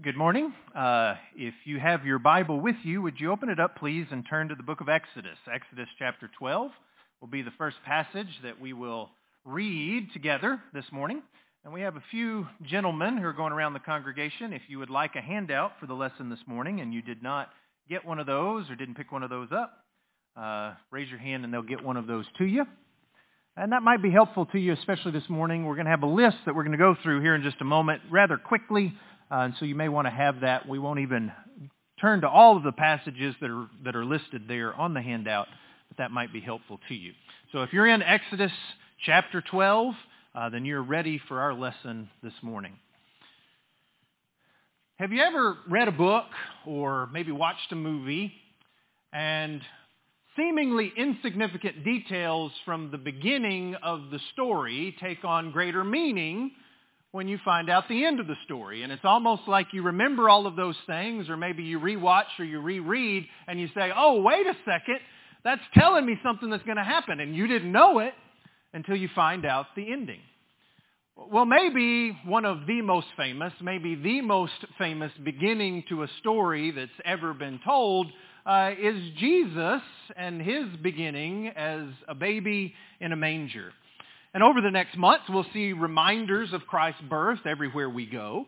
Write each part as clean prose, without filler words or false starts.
Good morning. If you have your Bible with you, would you open it up, please, and turn to the book of Exodus. Exodus chapter 12 will be the first passage that we will read together this morning. And we have a few gentlemen who are going around the congregation. If you would like a handout for the lesson this morning and you did not get one of those or didn't pick one of those up, raise your hand and they'll get one of those to you. And that might be helpful to you, especially this morning. We're going to have a list that we're going to go through here in just a moment rather quickly. And so you may want to have that. We won't even turn to all of the passages that are listed there on the handout, but that might be helpful to you. So if you're in Exodus chapter 12, then you're ready for our lesson this morning. Have you ever read a book or maybe watched a movie and seemingly insignificant details from the beginning of the story take on greater meaning when you find out the end of the story? And it's almost like you remember all of those things, or maybe you rewatch or you reread, and you say, oh, wait a second, that's telling me something that's going to happen, and you didn't know it until you find out the ending. Well, maybe one of the most famous, beginning to a story that's ever been told is Jesus and his beginning as a baby in a manger. And over the next months, we'll see reminders of Christ's birth everywhere we go.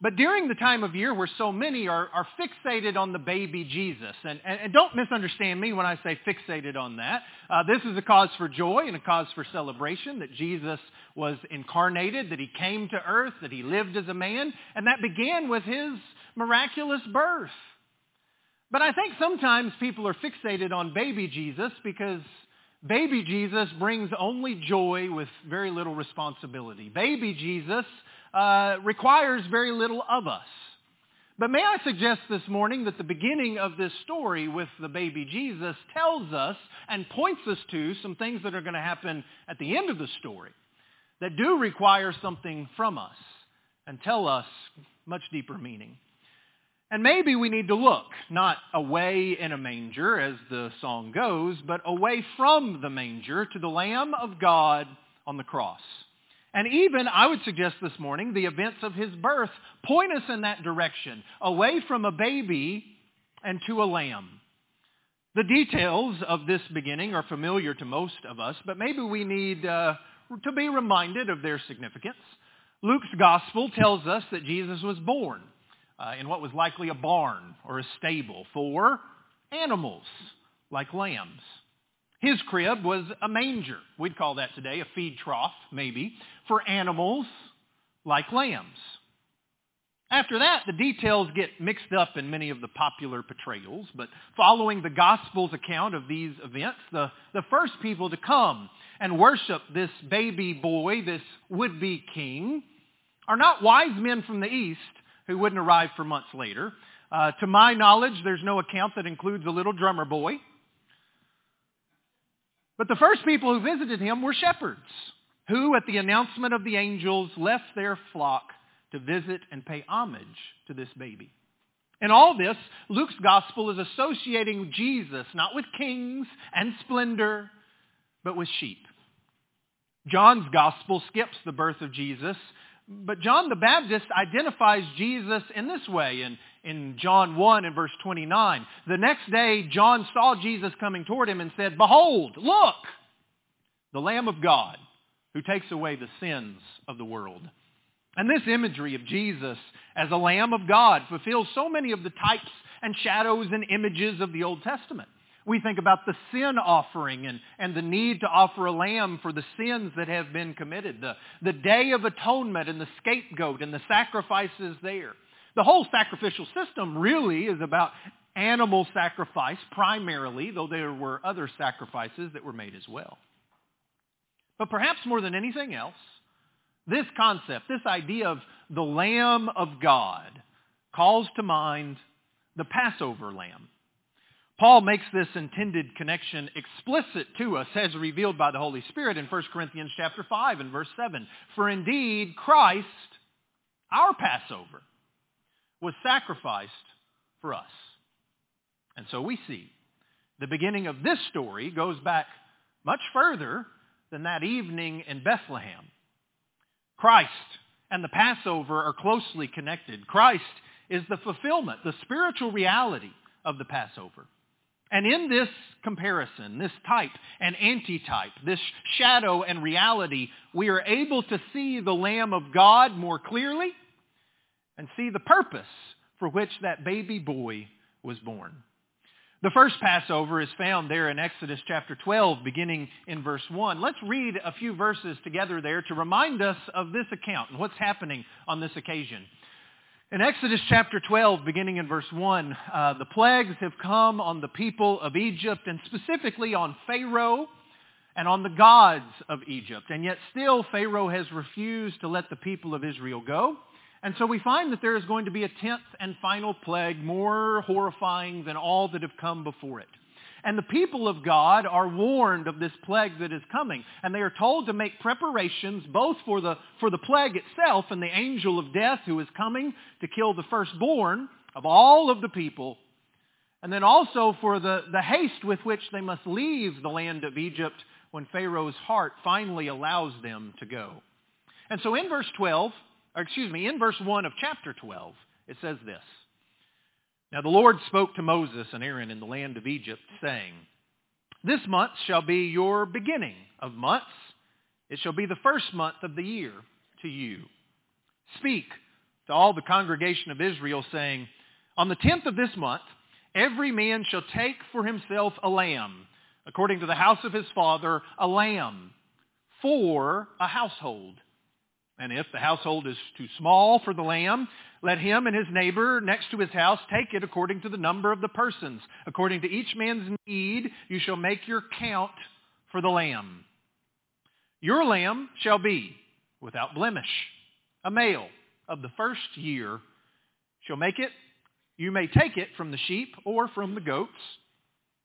But during the time of year where so many are fixated on the baby Jesus, and don't misunderstand me when I say fixated on that. This is a cause for joy and a cause for celebration that Jesus was incarnated, that he came to earth, that he lived as a man, and that began with his miraculous birth. But I think sometimes people are fixated on baby Jesus because baby Jesus brings only joy with very little responsibility. Baby Jesus requires very little of us. But may I suggest this morning that the beginning of this story with the baby Jesus tells us and points us to some things that are going to happen at the end of the story that do require something from us and tell us much deeper meaning. And maybe we need to look, not away in a manger, as the song goes, but away from the manger to the Lamb of God on the cross. And even, I would suggest this morning, the events of his birth point us in that direction, away from a baby and to a lamb. The details of this beginning are familiar to most of us, but maybe we need to be reminded of their significance. Luke's gospel tells us that Jesus was born in what was likely a barn or a stable for animals like lambs. His crib was a manger. We'd call that today a feed trough, maybe, for animals like lambs. After that, the details get mixed up in many of the popular portrayals, but following the Gospels' account of these events, the first people to come and worship this baby boy, this would-be king, are not wise men from the East, who wouldn't arrive for months later. To my knowledge, there's no account that includes a little drummer boy. But the first people who visited him were shepherds, who, at the announcement of the angels, left their flock to visit and pay homage to this baby. In all this, Luke's gospel is associating Jesus not with kings and splendor, but with sheep. John's gospel skips the birth of Jesus, but John the Baptist identifies Jesus in this way in John 1 and verse 29. The next day, John saw Jesus coming toward him and said, "Behold, look, the Lamb of God who takes away the sins of the world." And this imagery of Jesus as a Lamb of God fulfills so many of the types and shadows and images of the Old Testament. We think about the sin offering and the need to offer a lamb for the sins that have been committed, the Day of Atonement and the scapegoat and the sacrifices there. The whole sacrificial system really is about animal sacrifice primarily, though there were other sacrifices that were made as well. But perhaps more than anything else, this concept, this idea of the Lamb of God calls to mind the Passover lamb. Paul makes this intended connection explicit to us as revealed by the Holy Spirit in 1 Corinthians chapter 5 and verse 7. For indeed, Christ, our Passover, was sacrificed for us. And so we see the beginning of this story goes back much further than that evening in Bethlehem. Christ, and the Passover are closely connected. Christ is the fulfillment, the spiritual reality of the Passover. And in this comparison, this type and antitype, this shadow and reality, we are able to see the Lamb of God more clearly and see the purpose for which that baby boy was born. The first Passover is found there in Exodus chapter 12, beginning in verse 1. Let's read a few verses together there to remind us of this account and what's happening on this occasion. In Exodus chapter 12, beginning in verse 1, the plagues have come on the people of Egypt, and specifically on Pharaoh and on the gods of Egypt. And yet still Pharaoh has refused to let the people of Israel go. And so we find that there is going to be a 10th and final plague, more horrifying than all that have come before it. And the people of God are warned of this plague that is coming. And they are told to make preparations both for the plague itself and the angel of death who is coming to kill the firstborn of all of the people. And then also for the haste with which they must leave the land of Egypt when Pharaoh's heart finally allows them to go. And so in verse 1 of chapter 12, it says this. Now the Lord spoke to Moses and Aaron in the land of Egypt, saying, "This month shall be your beginning of months. It shall be the first month of the year to you. Speak to all the congregation of Israel, saying, on the 10th of this month, every man shall take for himself a lamb, according to the house of his father, a lamb for a household. And if the household is too small for the lamb, let him and his neighbor next to his house take it according to the number of the persons. According to each man's need, you shall make your count for the lamb. Your lamb shall be without blemish. A male of the first year shall make it. You may take it from the sheep or from the goats.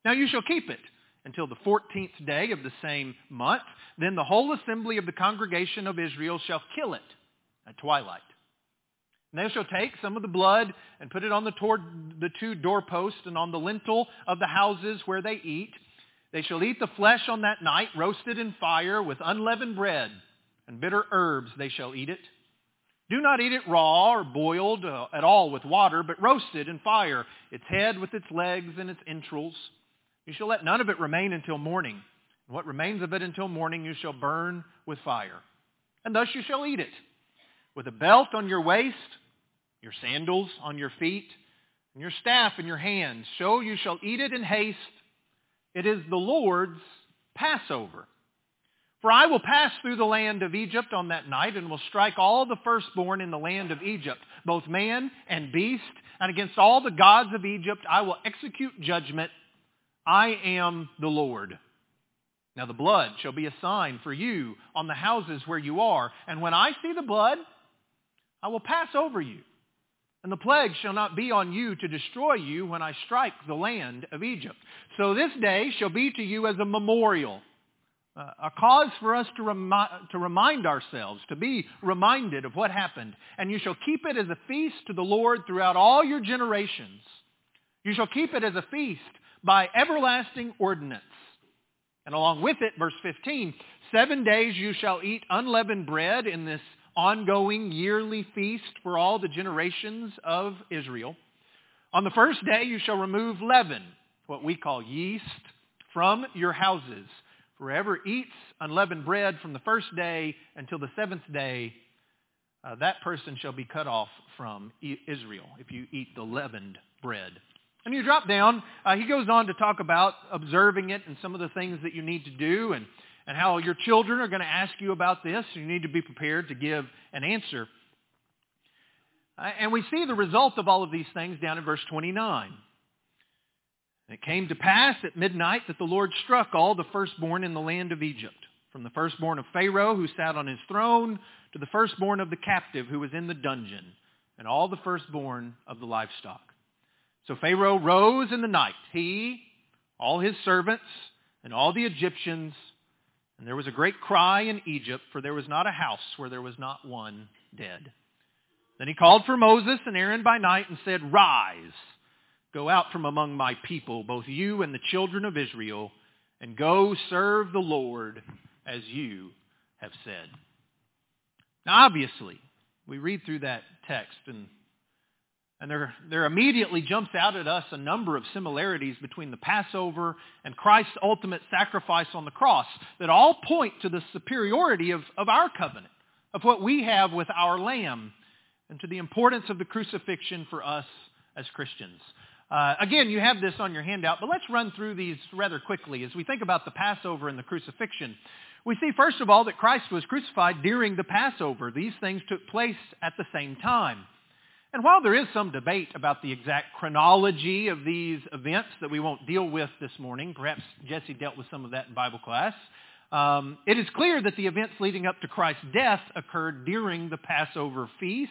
Now you shall keep it until the 14th day of the same month. Then the whole assembly of the congregation of Israel shall kill it at twilight. And they shall take some of the blood and put it on the two doorposts and on the lintel of the houses where they eat. They shall eat the flesh on that night, roasted in fire with unleavened bread and bitter herbs. They shall eat it. Do not eat it raw or boiled at all with water, but roasted in fire, its head with its legs and its entrails. You shall let none of it remain until morning. And what remains of it until morning you shall burn with fire. And thus you shall eat it, with a belt on your waist, your sandals on your feet, and your staff in your hands. So you shall eat it in haste. It is the Lord's Passover. For I will pass through the land of Egypt on that night and will strike all the firstborn in the land of Egypt, both man and beast. And against all the gods of Egypt I will execute judgment. I am the Lord. Now the blood shall be a sign for you on the houses where you are. And when I see the blood, I will pass over you. And the plague shall not be on you to destroy you when I strike the land of Egypt. So this day shall be to you as a memorial, a cause for us to remind ourselves, to be reminded of what happened. And you shall keep it as a feast to the Lord throughout all your generations. You shall keep it as a feast by everlasting ordinance. And along with it, verse 15, 7 days you shall eat unleavened bread in this ongoing yearly feast for all the generations of Israel. On the first day you shall remove leaven, what we call yeast, from your houses. For whoever eats unleavened bread from the first day until the seventh day, that person shall be cut off from Israel if you eat the leavened bread. And you drop down, he goes on to talk about observing it and some of the things that you need to do and how your children are going to ask you about this. You need to be prepared to give an answer. And we see the result of all of these things down in verse 29. And it came to pass at midnight that the Lord struck all the firstborn in the land of Egypt, from the firstborn of Pharaoh who sat on his throne to the firstborn of the captive who was in the dungeon, and all the firstborn of the livestock. So Pharaoh rose in the night, he, all his servants, and all the Egyptians. And there was a great cry in Egypt, for there was not a house where there was not one dead. Then he called for Moses and Aaron by night and said, "Rise, go out from among my people, both you and the children of Israel, and go serve the Lord as you have said." Now obviously, We read through that text, and there immediately jumps out at us a number of similarities between the Passover and Christ's ultimate sacrifice on the cross that all point to the superiority of our covenant, of what we have with our Lamb, and to the importance of the crucifixion for us as Christians. Again, you have this on your handout, but let's run through these rather quickly. As we think about the Passover and the crucifixion, we see, first of all, that Christ was crucified during the Passover. These things took place at the same time. And while there is some debate about the exact chronology of these events that we won't deal with this morning, perhaps Jesse dealt with some of that in Bible class, it is clear that the events leading up to Christ's death occurred during the Passover feast.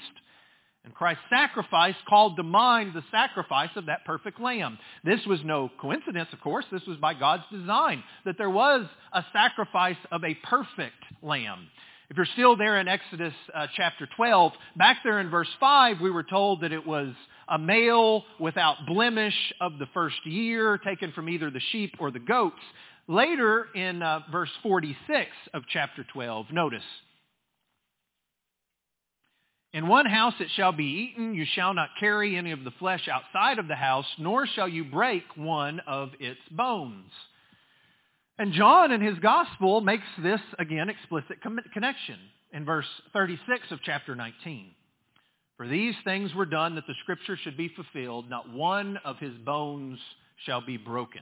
And Christ's sacrifice called to mind the sacrifice of that perfect lamb. This was no coincidence, of course. This was by God's design, that there was a sacrifice of a perfect lamb. If you're still there in Exodus chapter 12, back there in verse 5, we were told that it was a male without blemish of the first year, taken from either the sheep or the goats. Later in verse 46 of chapter 12, notice, in one house it shall be eaten. You shall not carry any of the flesh outside of the house, nor shall you break one of its bones. And John in his gospel makes this, again, explicit connection in verse 36 of chapter 19. For these things were done that the scripture should be fulfilled. Not one of his bones shall be broken.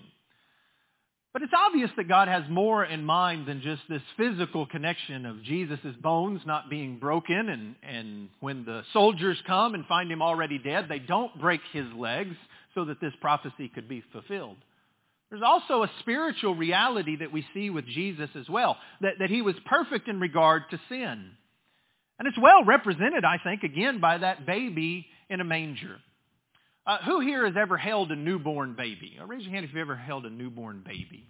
But it's obvious that God has more in mind than just this physical connection of Jesus' bones not being broken, and when the soldiers come and find him already dead, they don't break his legs so that this prophecy could be fulfilled. There's also a spiritual reality that we see with Jesus as well, that he was perfect in regard to sin. And it's well represented, I think, again, by that baby in a manger. Who here has ever held a newborn baby? Raise your hand if you've ever held a newborn baby.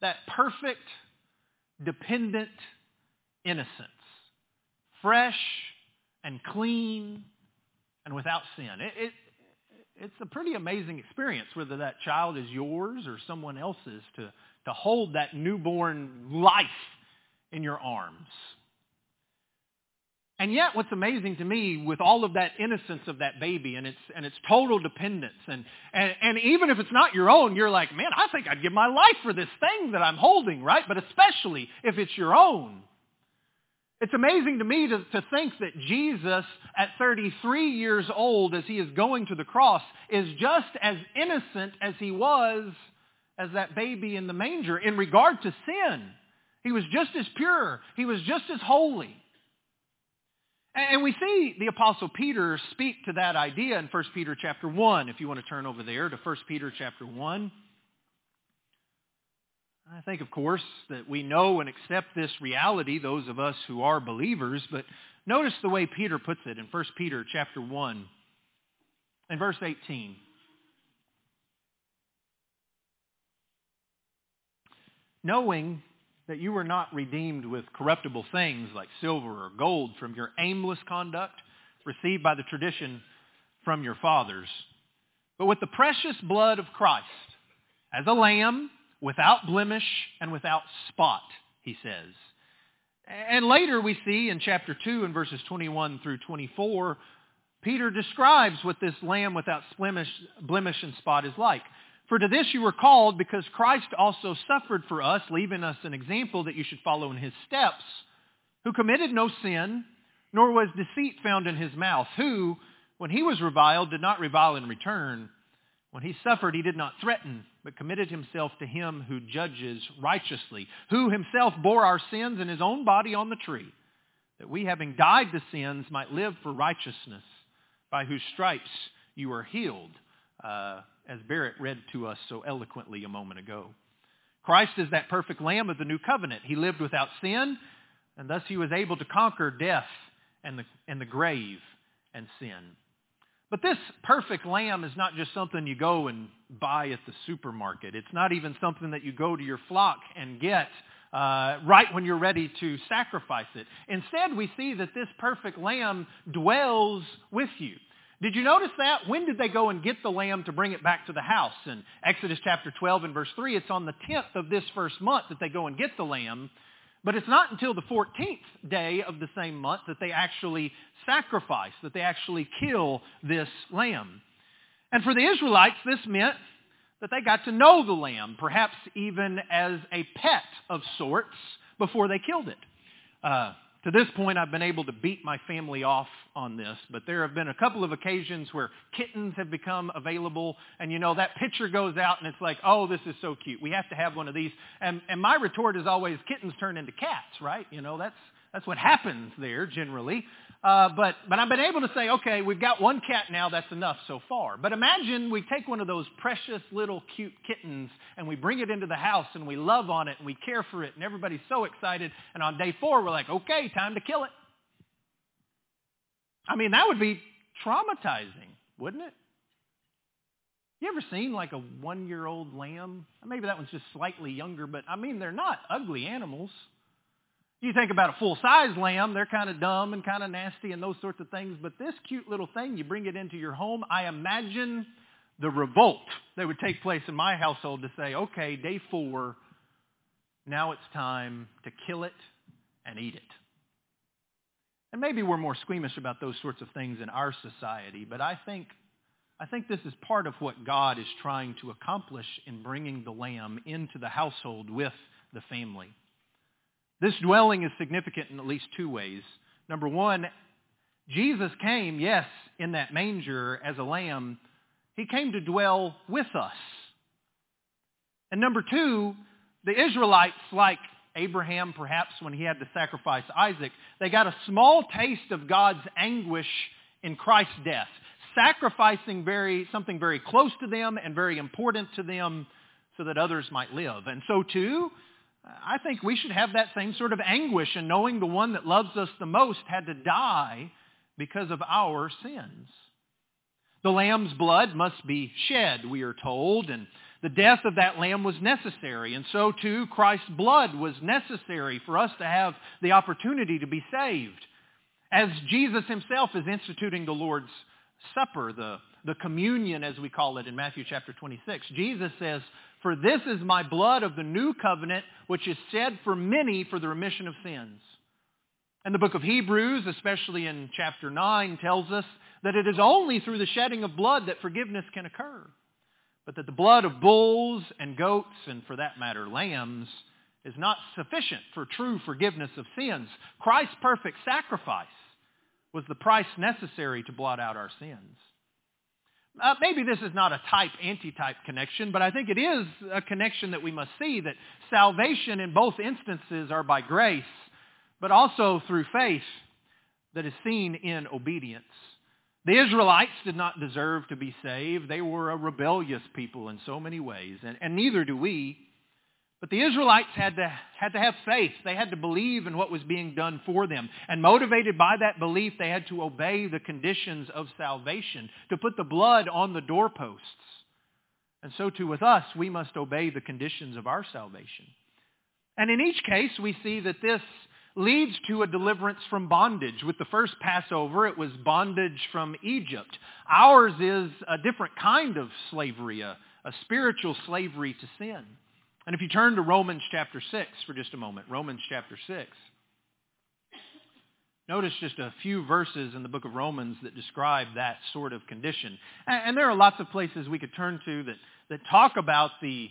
That perfect, dependent innocence, fresh and clean and without sin. It's a pretty amazing experience, whether that child is yours or someone else's, to hold that newborn life in your arms. And yet what's amazing to me with all of that innocence of that baby and its total dependence, and even if it's not your own, you're like, man, I think I'd give my life for this thing that I'm holding, right? But especially if it's your own. It's amazing to me to think that Jesus at 33 years old, as he is going to the cross, is just as innocent as he was as that baby in the manger in regard to sin. He was just as pure. He was just as holy. And we see the Apostle Peter speak to that idea in 1 Peter chapter 1, if you want to turn over there to 1 Peter chapter 1. I think, of course, that we know and accept this reality, those of us who are believers, but notice the way Peter puts it in 1 Peter chapter 1 and verse 18. Knowing that you were not redeemed with corruptible things like silver or gold from your aimless conduct received by the tradition from your fathers, but with the precious blood of Christ, as a lamb without blemish and without spot, he says. And later we see in chapter 2 in verses 21 through 24, Peter describes what this lamb without blemish and spot is like. For to this you were called, because Christ also suffered for us, leaving us an example that you should follow in his steps, who committed no sin, nor was deceit found in his mouth, who, when he was reviled, did not revile in return. When he suffered, he did not threaten, but committed himself to him who judges righteously, who himself bore our sins in his own body on the tree, that we, having died to sins, might live for righteousness, by whose stripes you are healed. As Barrett read to us so eloquently a moment ago. Christ is that perfect lamb of the new covenant. He lived without sin, and thus he was able to conquer death and the grave and sin. But this perfect lamb is not just something you go and buy at the supermarket. It's not even something that you go to your flock and get right when you're ready to sacrifice it. Instead, we see that this perfect lamb dwells with you. Did you notice that? When did they go and get the lamb to bring it back to the house? In Exodus chapter 12 and verse 3, it's on the 10th of this first month that they go and get the lamb. But it's not until the 14th day of the same month that they actually sacrifice, that they actually kill this lamb. And for the Israelites, this meant that they got to know the lamb, perhaps even as a pet of sorts, before they killed it. To this point, I've been able to beat my family off on this, but there have been a couple of occasions where kittens have become available, and you know, that picture goes out, and it's like, oh, this is so cute. We have to have one of these. And my retort is always, kittens turn into cats, right? You know, that's what happens there generally. But I've been able to say, okay, we've got one cat now, that's enough so far. But imagine we take one of those precious little cute kittens and we bring it into the house and we love on it and we care for it and everybody's so excited. And on day 4, we're like, okay, time to kill it. I mean, that would be traumatizing, wouldn't it? You ever seen like a 1-year-old lamb? Maybe that one's just slightly younger, but I mean, they're not ugly animals. You think about a full-size lamb, they're kind of dumb and kind of nasty and those sorts of things. But this cute little thing, you bring it into your home, I imagine the revolt that would take place in my household to say, okay, day 4, now it's time to kill it and eat it. And maybe we're more squeamish about those sorts of things in our society, but I think this is part of what God is trying to accomplish in bringing the lamb into the household with the family. This dwelling is significant in at least 2 ways. Number 1, Jesus came, yes, in that manger as a lamb. He came to dwell with us. And number 2, the Israelites, like Abraham perhaps when he had to sacrifice Isaac, they got a small taste of God's anguish in Christ's death, sacrificing something very close to them and very important to them so that others might live. And so too, I think we should have that same sort of anguish in knowing the one that loves us the most had to die because of our sins. The lamb's blood must be shed, we are told, and the death of that lamb was necessary. And so too, Christ's blood was necessary for us to have the opportunity to be saved. As Jesus himself is instituting the Lord's Supper, the communion as we call it in Matthew chapter 26, Jesus says, "For this is my blood of the new covenant, which is shed for many for the remission of sins." And the book of Hebrews, especially in chapter 9, tells us that it is only through the shedding of blood that forgiveness can occur, but that the blood of bulls and goats, and for that matter, lambs, is not sufficient for true forgiveness of sins. Christ's perfect sacrifice was the price necessary to blot out our sins. Maybe this is not a type-antitype connection, but I think it is a connection that we must see, that salvation in both instances are by grace, but also through faith that is seen in obedience. The Israelites did not deserve to be saved. They were a rebellious people in so many ways, and neither do we. But the Israelites had to have faith. They had to believe in what was being done for them. And motivated by that belief, they had to obey the conditions of salvation, to put the blood on the doorposts. And so too with us, we must obey the conditions of our salvation. And in each case, we see that this leads to a deliverance from bondage. With the first Passover, it was bondage from Egypt. Ours is a different kind of slavery, a spiritual slavery to sin. And if you turn to Romans chapter 6 for just a moment, Romans chapter 6, notice just a few verses in the book of Romans that describe that sort of condition. And there are lots of places we could turn to that talk about the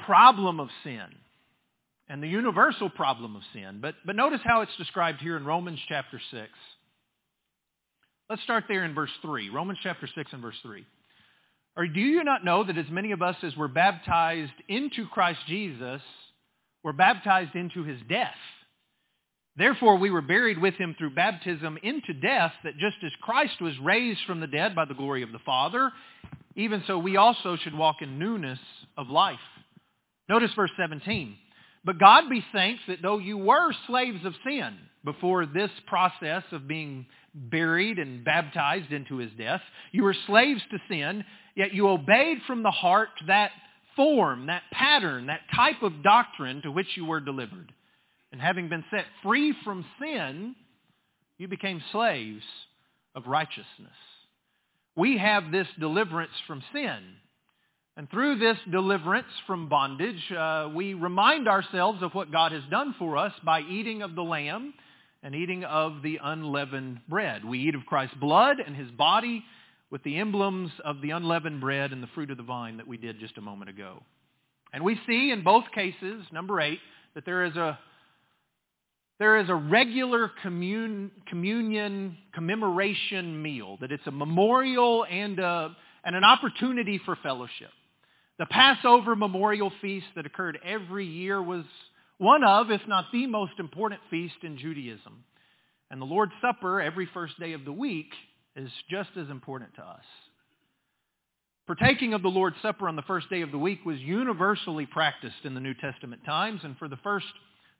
problem of sin and the universal problem of sin. But notice how it's described here in Romans chapter 6. Let's start there in verse 3, Romans chapter 6 and verse 3. "Or do you not know that as many of us as were baptized into Christ Jesus were baptized into his death? Therefore we were buried with him through baptism into death, that just as Christ was raised from the dead by the glory of the Father, even so we also should walk in newness of life." Notice verse 17. "But God be thanked that though you were slaves of sin before this process of being buried and baptized into his death, you were slaves to sin, yet you obeyed from the heart that form, that pattern, that type of doctrine to which you were delivered. And having been set free from sin, you became slaves of righteousness." We have this deliverance from sin And through this deliverance from bondage, we remind ourselves of what God has done for us by eating of the Lamb and eating of the unleavened bread. We eat of Christ's blood and his body with the emblems of the unleavened bread and the fruit of the vine that we did just a moment ago. And we see in both cases, number 8, that there is a regular communion commemoration meal, that it's a memorial and an opportunity for fellowship. The Passover memorial feast that occurred every year was one of, if not the most important feast in Judaism. And the Lord's Supper every first day of the week is just as important to us. Partaking of the Lord's Supper on the first day of the week was universally practiced in the New Testament times and for the first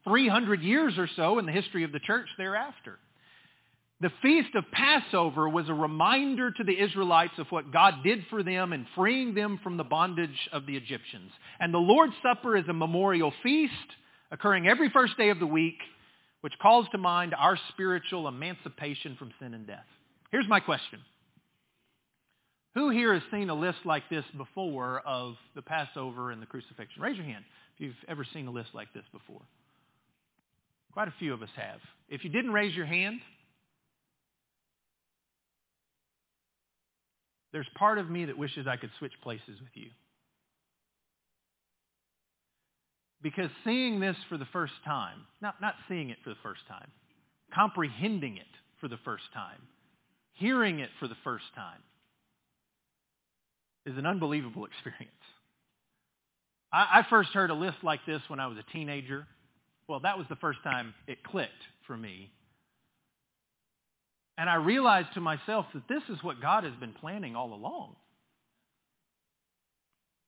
300 years or so in the history of the church thereafter. The Feast of Passover was a reminder to the Israelites of what God did for them in freeing them from the bondage of the Egyptians. And the Lord's Supper is a memorial feast occurring every first day of the week, which calls to mind our spiritual emancipation from sin and death. Here's my question. Who here has seen a list like this before of the Passover and the crucifixion? Raise your hand if you've ever seen a list like this before. Quite a few of us have. If you didn't raise your hand, there's part of me that wishes I could switch places with you. Because seeing this for the first time, not seeing it for the first time, comprehending it for the first time, hearing it for the first time, is an unbelievable experience. I first heard a list like this when I was a teenager. Well, that was the first time it clicked for me. And I realized to myself that this is what God has been planning all along.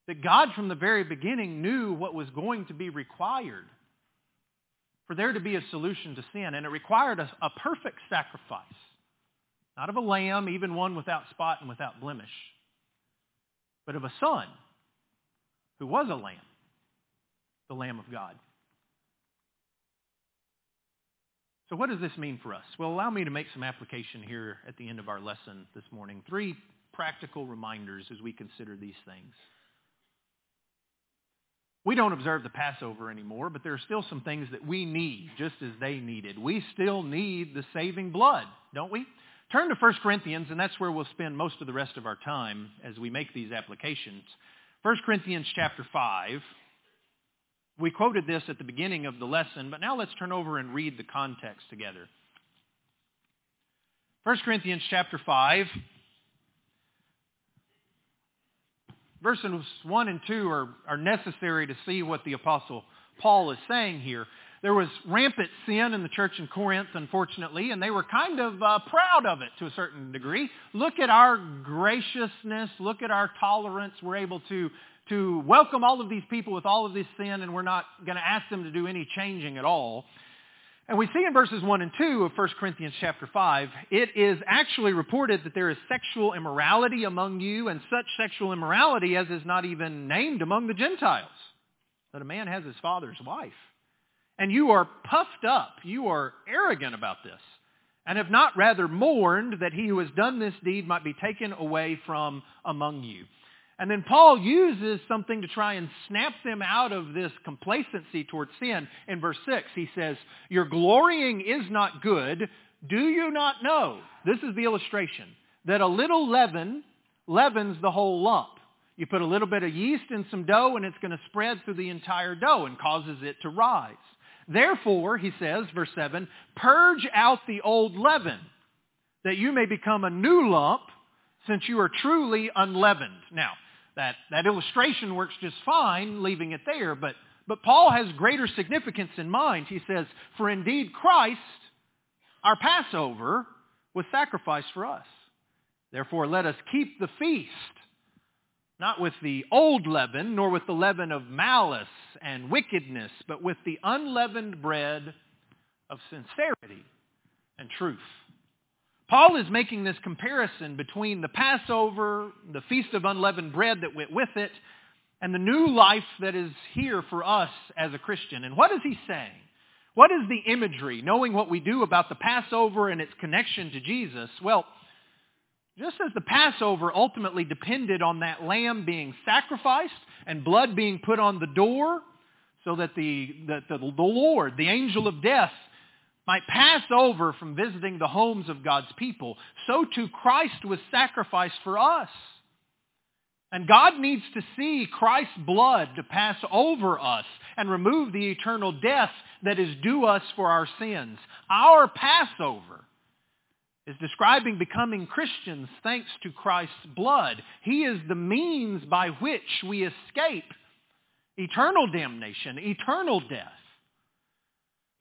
That God from the very beginning knew what was going to be required for there to be a solution to sin. And it required a perfect sacrifice. Not of a lamb, even one without spot and without blemish, but of a son who was a lamb, the Lamb of God. So what does this mean for us? Well, allow me to make some application here at the end of our lesson this morning. 3 practical reminders as we consider these things. We don't observe the Passover anymore, but there are still some things that we need just as they needed. We still need the saving blood, don't we? Turn to 1 Corinthians, and that's where we'll spend most of the rest of our time as we make these applications. 1 Corinthians chapter 5. We quoted this at the beginning of the lesson, but now let's turn over and read the context together. 1 Corinthians chapter 5. Verses 1 and 2 are necessary to see what the Apostle Paul is saying here. There was rampant sin in the church in Corinth, unfortunately, and they were kind of proud of it to a certain degree. Look at our graciousness. Look at our tolerance. We're able to welcome all of these people with all of this sin, and we're not going to ask them to do any changing at all. And we see in verses 1 and 2 of 1 Corinthians chapter 5, it is actually reported that there is sexual immorality among you, and such sexual immorality as is not even named among the Gentiles, that a man has his father's wife. And you are puffed up, you are arrogant about this, and have not rather mourned that he who has done this deed might be taken away from among you. And then Paul uses something to try and snap them out of this complacency towards sin. In verse 6, he says, "Your glorying is not good. Do you not know?" This is the illustration. "That a little leaven leavens the whole lump. You put a little bit of yeast in some dough and it's going to spread through the entire dough and causes it to rise. Therefore," he says, verse 7, "purge out the old leaven that you may become a new lump since you are truly unleavened." Now, that illustration works just fine, leaving it there, but Paul has greater significance in mind. He says, "For indeed Christ, our Passover, was sacrificed for us. Therefore let us keep the feast, not with the old leaven, nor with the leaven of malice and wickedness, but with the unleavened bread of sincerity and truth." Paul is making this comparison between the Passover, the Feast of Unleavened Bread that went with it, and the new life that is here for us as a Christian. And what is he saying? What is the imagery, knowing what we do about the Passover and its connection to Jesus? Well, Just as the Passover ultimately depended on that lamb being sacrificed and blood being put on the door so that the Lord, the angel of death, might pass over from visiting the homes of God's people, so too Christ was sacrificed for us. And God needs to see Christ's blood to pass over us and remove the eternal death that is due us for our sins. Our Passover is describing becoming Christians thanks to Christ's blood. He is the means by which we escape eternal damnation, eternal death.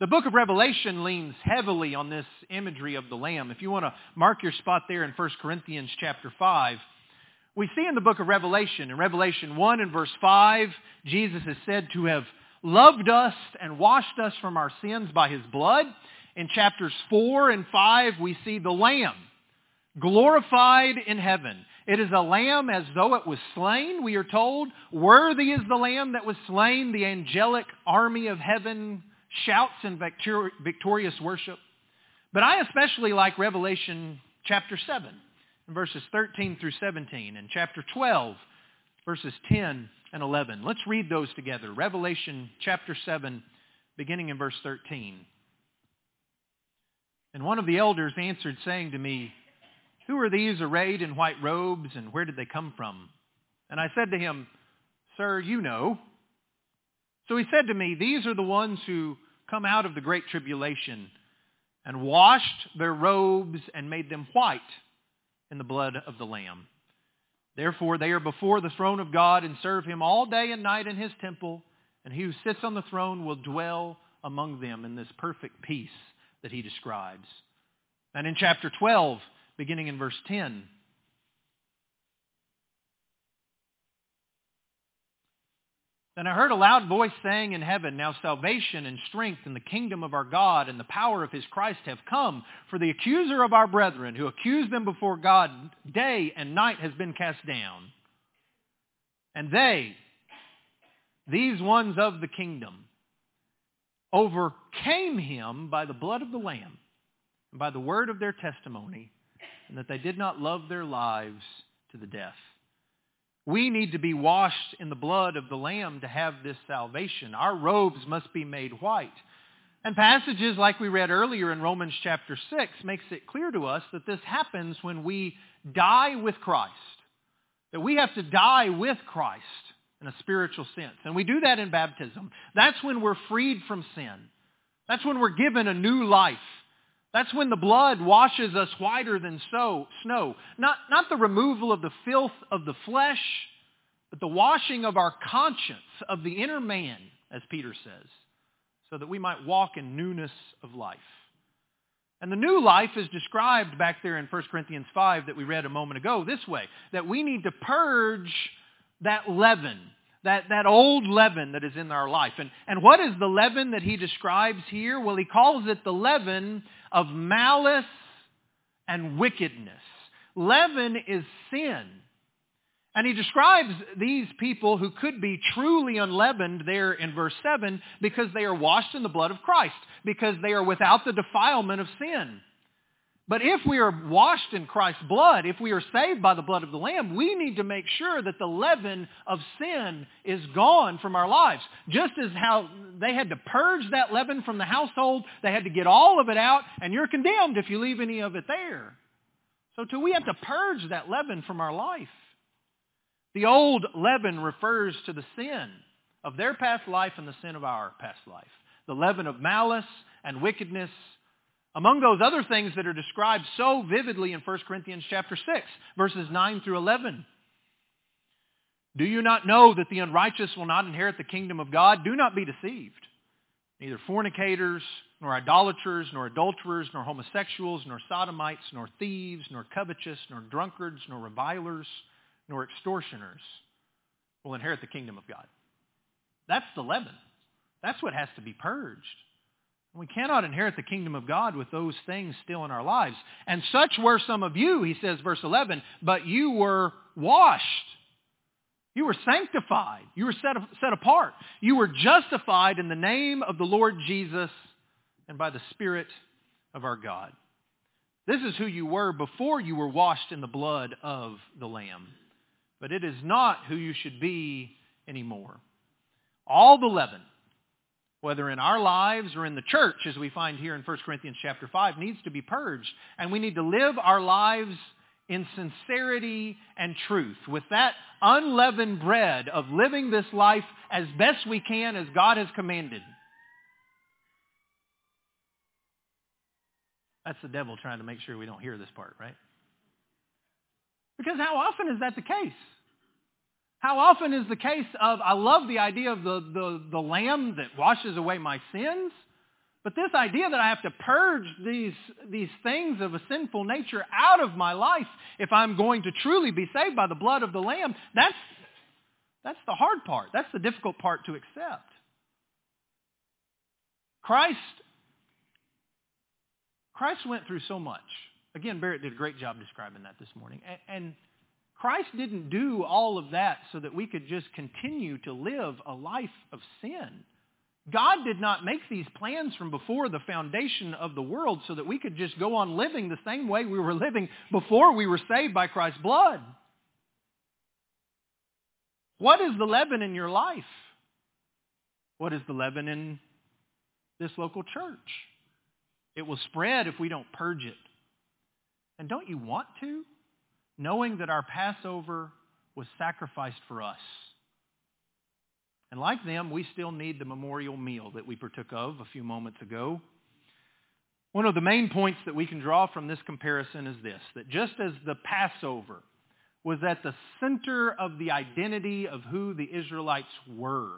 The book of Revelation leans heavily on this imagery of the Lamb. If you want to mark your spot there in 1 Corinthians chapter 5, we see in the book of Revelation, in Revelation 1 and verse 5, Jesus is said to have loved us and washed us from our sins by his blood. In chapters 4 and 5, we see the Lamb glorified in heaven. It is a lamb as though it was slain, we are told. Worthy is the lamb that was slain. The angelic army of heaven shouts in victorious worship. But I especially like Revelation chapter 7. In verses 13 through 17, and chapter 12, verses 10 and 11. Let's read those together. Revelation chapter 7, beginning in verse 13. And one of the elders answered, saying to me, "Who are these arrayed in white robes, and where did they come from?" And I said to him, "Sir, you know." So he said to me, "These are the ones who come out of the great tribulation, and washed their robes and made them white in the blood of the Lamb. Therefore they are before the throne of God and serve him all day and night in his temple, and he who sits on the throne will dwell among them in this perfect peace that he describes." And in chapter 12, beginning in verse 10, "Then I heard a loud voice saying in heaven, 'Now salvation and strength and the kingdom of our God and the power of his Christ have come. For the accuser of our brethren, who accused them before God day and night, has been cast down. And they, these ones of the kingdom, overcame him by the blood of the Lamb and by the word of their testimony, and that they did not love their lives to the death.'" We need to be washed in the blood of the Lamb to have this salvation. Our robes must be made white. And passages like we read earlier in Romans chapter 6 makes it clear to us that this happens when we die with Christ, that we have to die with Christ in a spiritual sense. And we do that in baptism. That's when we're freed from sin. That's when we're given a new life. That's when the blood washes us whiter than snow. Not the removal of the filth of the flesh, but the washing of our conscience, of the inner man, as Peter says, so that we might walk in newness of life. And the new life is described back there in 1 Corinthians 5 that we read a moment ago this way, that we need to purge that leaven, that old leaven that is in our life. And what is the leaven that he describes here? Well, he calls it the leaven of malice and wickedness. Leaven is sin. And he describes these people who could be truly unleavened there in verse 7 because they are washed in the blood of Christ, because they are without the defilement of sin. But if we are washed in Christ's blood, if we are saved by the blood of the Lamb, we need to make sure that the leaven of sin is gone from our lives. Just as how they had to purge that leaven from the household, they had to get all of it out, and you're condemned if you leave any of it there. So too, we have to purge that leaven from our life. The old leaven refers to the sin of their past life and the sin of our past life. The leaven of malice and wickedness, among those other things that are described so vividly in 1 Corinthians chapter 6, verses 9 through 11. "Do you not know that the unrighteous will not inherit the kingdom of God? Do not be deceived. Neither fornicators, nor idolaters, nor adulterers, nor homosexuals, nor sodomites, nor thieves, nor covetous, nor drunkards, nor revilers, nor extortioners will inherit the kingdom of God." That's the leaven. That's what has to be purged. We cannot inherit the kingdom of God with those things still in our lives. "And such were some of you," he says, verse 11, "but you were washed. You were sanctified. You were set apart. You were justified in the name of the Lord Jesus and by the Spirit of our God." This is who you were before you were washed in the blood of the Lamb. But it is not who you should be anymore. All the leaven, whether in our lives or in the church, as we find here in 1 Corinthians chapter 5, needs to be purged. And we need to live our lives in sincerity and truth, with that unleavened bread of living this life as best we can, as God has commanded. That's the devil trying to make sure we don't hear this part, right? Because how often is that the case? How often is the case of, I love the idea of the lamb that washes away my sins, but this idea that I have to purge these things of a sinful nature out of my life if I'm going to truly be saved by the blood of the Lamb, that's the hard part. That's the difficult part to accept. Christ went through so much. Again, Barrett did a great job describing that this morning. And Christ didn't do all of that so that we could just continue to live a life of sin. God did not make these plans from before the foundation of the world so that we could just go on living the same way we were living before we were saved by Christ's blood. What is the leaven in your life? What is the leaven in this local church? It will spread if we don't purge it. And don't you want to? Knowing that our Passover was sacrificed for us. And like them, we still need the memorial meal that we partook of a few moments ago. One of the main points that we can draw from this comparison is this, that just as the Passover was at the center of the identity of who the Israelites were,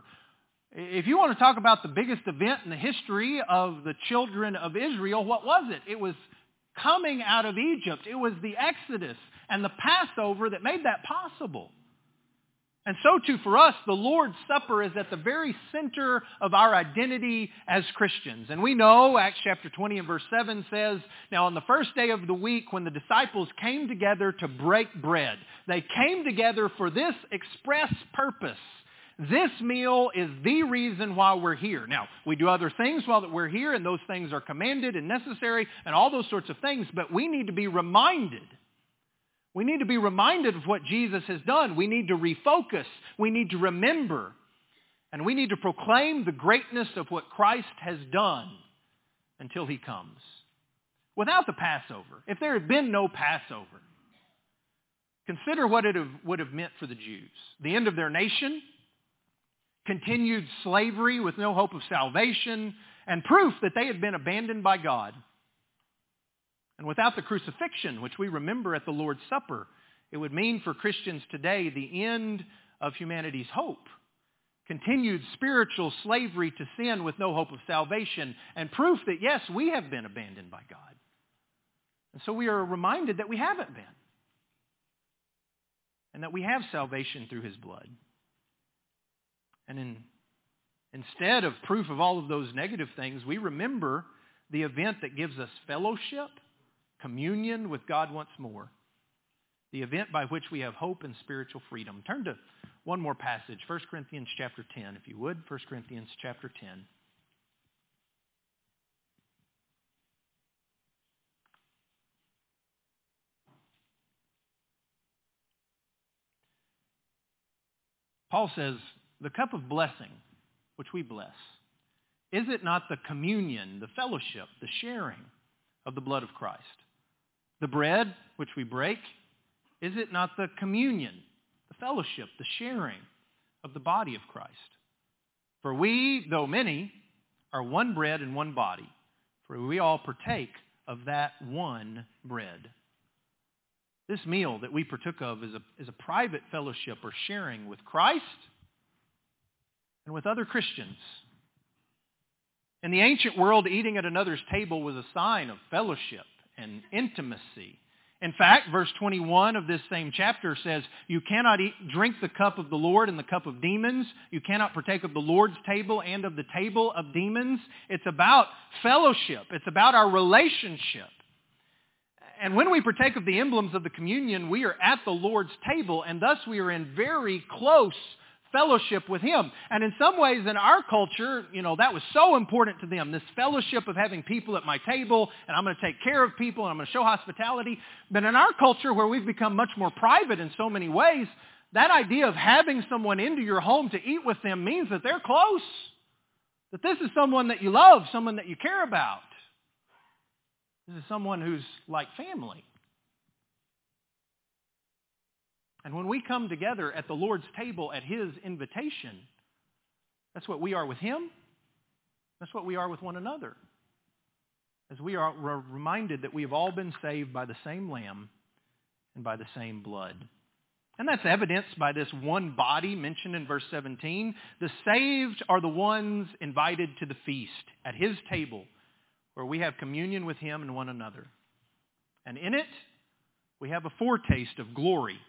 if you want to talk about the biggest event in the history of the children of Israel, what was it? It was coming out of Egypt. It was the Exodus and the Passover that made that possible. And so too for us, the Lord's Supper is at the very center of our identity as Christians. And we know Acts chapter 20 and verse 7 says, now on the first day of the week when the disciples came together to break bread, they came together for this express purpose. This meal is the reason why we're here. Now, we do other things while that we're here, and those things are commanded and necessary and all those sorts of things, but we need to be reminded. We need to be reminded of what Jesus has done. We need to refocus. We need to remember. And we need to proclaim the greatness of what Christ has done until he comes. Without the Passover, if there had been no Passover, consider what it would have meant for the Jews. The end of their nation, continued slavery with no hope of salvation, and proof that they had been abandoned by God. And without the crucifixion, which we remember at the Lord's Supper, it would mean for Christians today the end of humanity's hope, continued spiritual slavery to sin with no hope of salvation, and proof that, yes, we have been abandoned by God. And so we are reminded that we haven't been, and that we have salvation through his blood. And instead of proof of all of those negative things, we remember the event that gives us fellowship, communion with God once more, the event by which we have hope and spiritual freedom. Turn to one more passage, 1 Corinthians chapter 10, if you would. 1 Corinthians chapter 10. Paul says, the cup of blessing, which we bless, is it not the communion, the fellowship, the sharing of the blood of Christ? The bread, which we break, is it not the communion, the fellowship, the sharing of the body of Christ? For we, though many, are one bread and one body, for we all partake of that one bread. This meal that we partook of is a private fellowship or sharing with Christ and with other Christians. In the ancient world, eating at another's table was a sign of fellowship and intimacy. In fact, verse 21 of this same chapter says, you cannot drink the cup of the Lord and the cup of demons. You cannot partake of the Lord's table and of the table of demons. It's about fellowship. It's about our relationship. And when we partake of the emblems of the communion, we are at the Lord's table, and thus we are in very close fellowship with him. And in some ways in our culture, you know, that was so important to them, this fellowship of having people at my table, and I'm going to take care of people, and I'm going to show hospitality. But in our culture, where we've become much more private in so many ways, that idea of having someone into your home to eat with them means that they're close, that this is someone that you love, someone that you care about. This is someone who's like family. And when we come together at the Lord's table at his invitation, that's what we are with him. That's what we are with one another. As we are reminded that we have all been saved by the same lamb and by the same blood. And that's evidenced by this one body mentioned in verse 17. The saved are the ones invited to the feast at his table, where we have communion with him and one another. And in it, we have a foretaste of glory,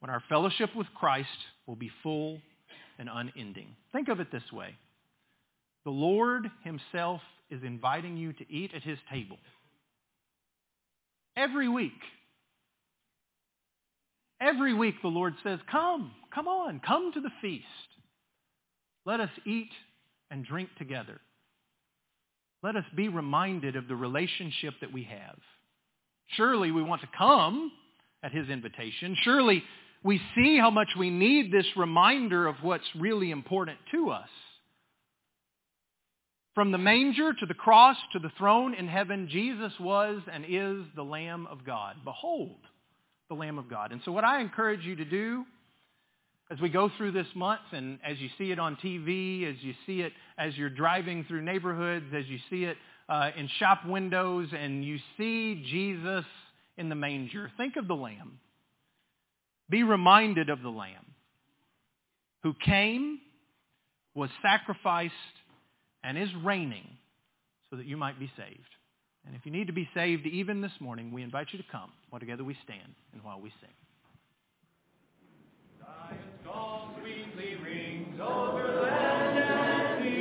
when our fellowship with Christ will be full and unending. Think of it this way. The Lord himself is inviting you to eat at his table every week. Every week the Lord says, come on, come to the feast. Let us eat and drink together. Let us be reminded of the relationship that we have. Surely we want to come at his invitation. Surely we see how much we need this reminder of what's really important to us. From the manger to the cross to the throne in heaven, Jesus was and is the Lamb of God. Behold, the Lamb of God. And so what I encourage you to do as we go through this month, and as you see it on TV, as you see it as you're driving through neighborhoods, as you see it in shop windows, and you see Jesus in the manger, think of the Lamb. Be reminded of the Lamb who came, was sacrificed, and is reigning so that you might be saved. And if you need to be saved even this morning, we invite you to come while together we stand and while we sing. Zion's gong sweetly rings over.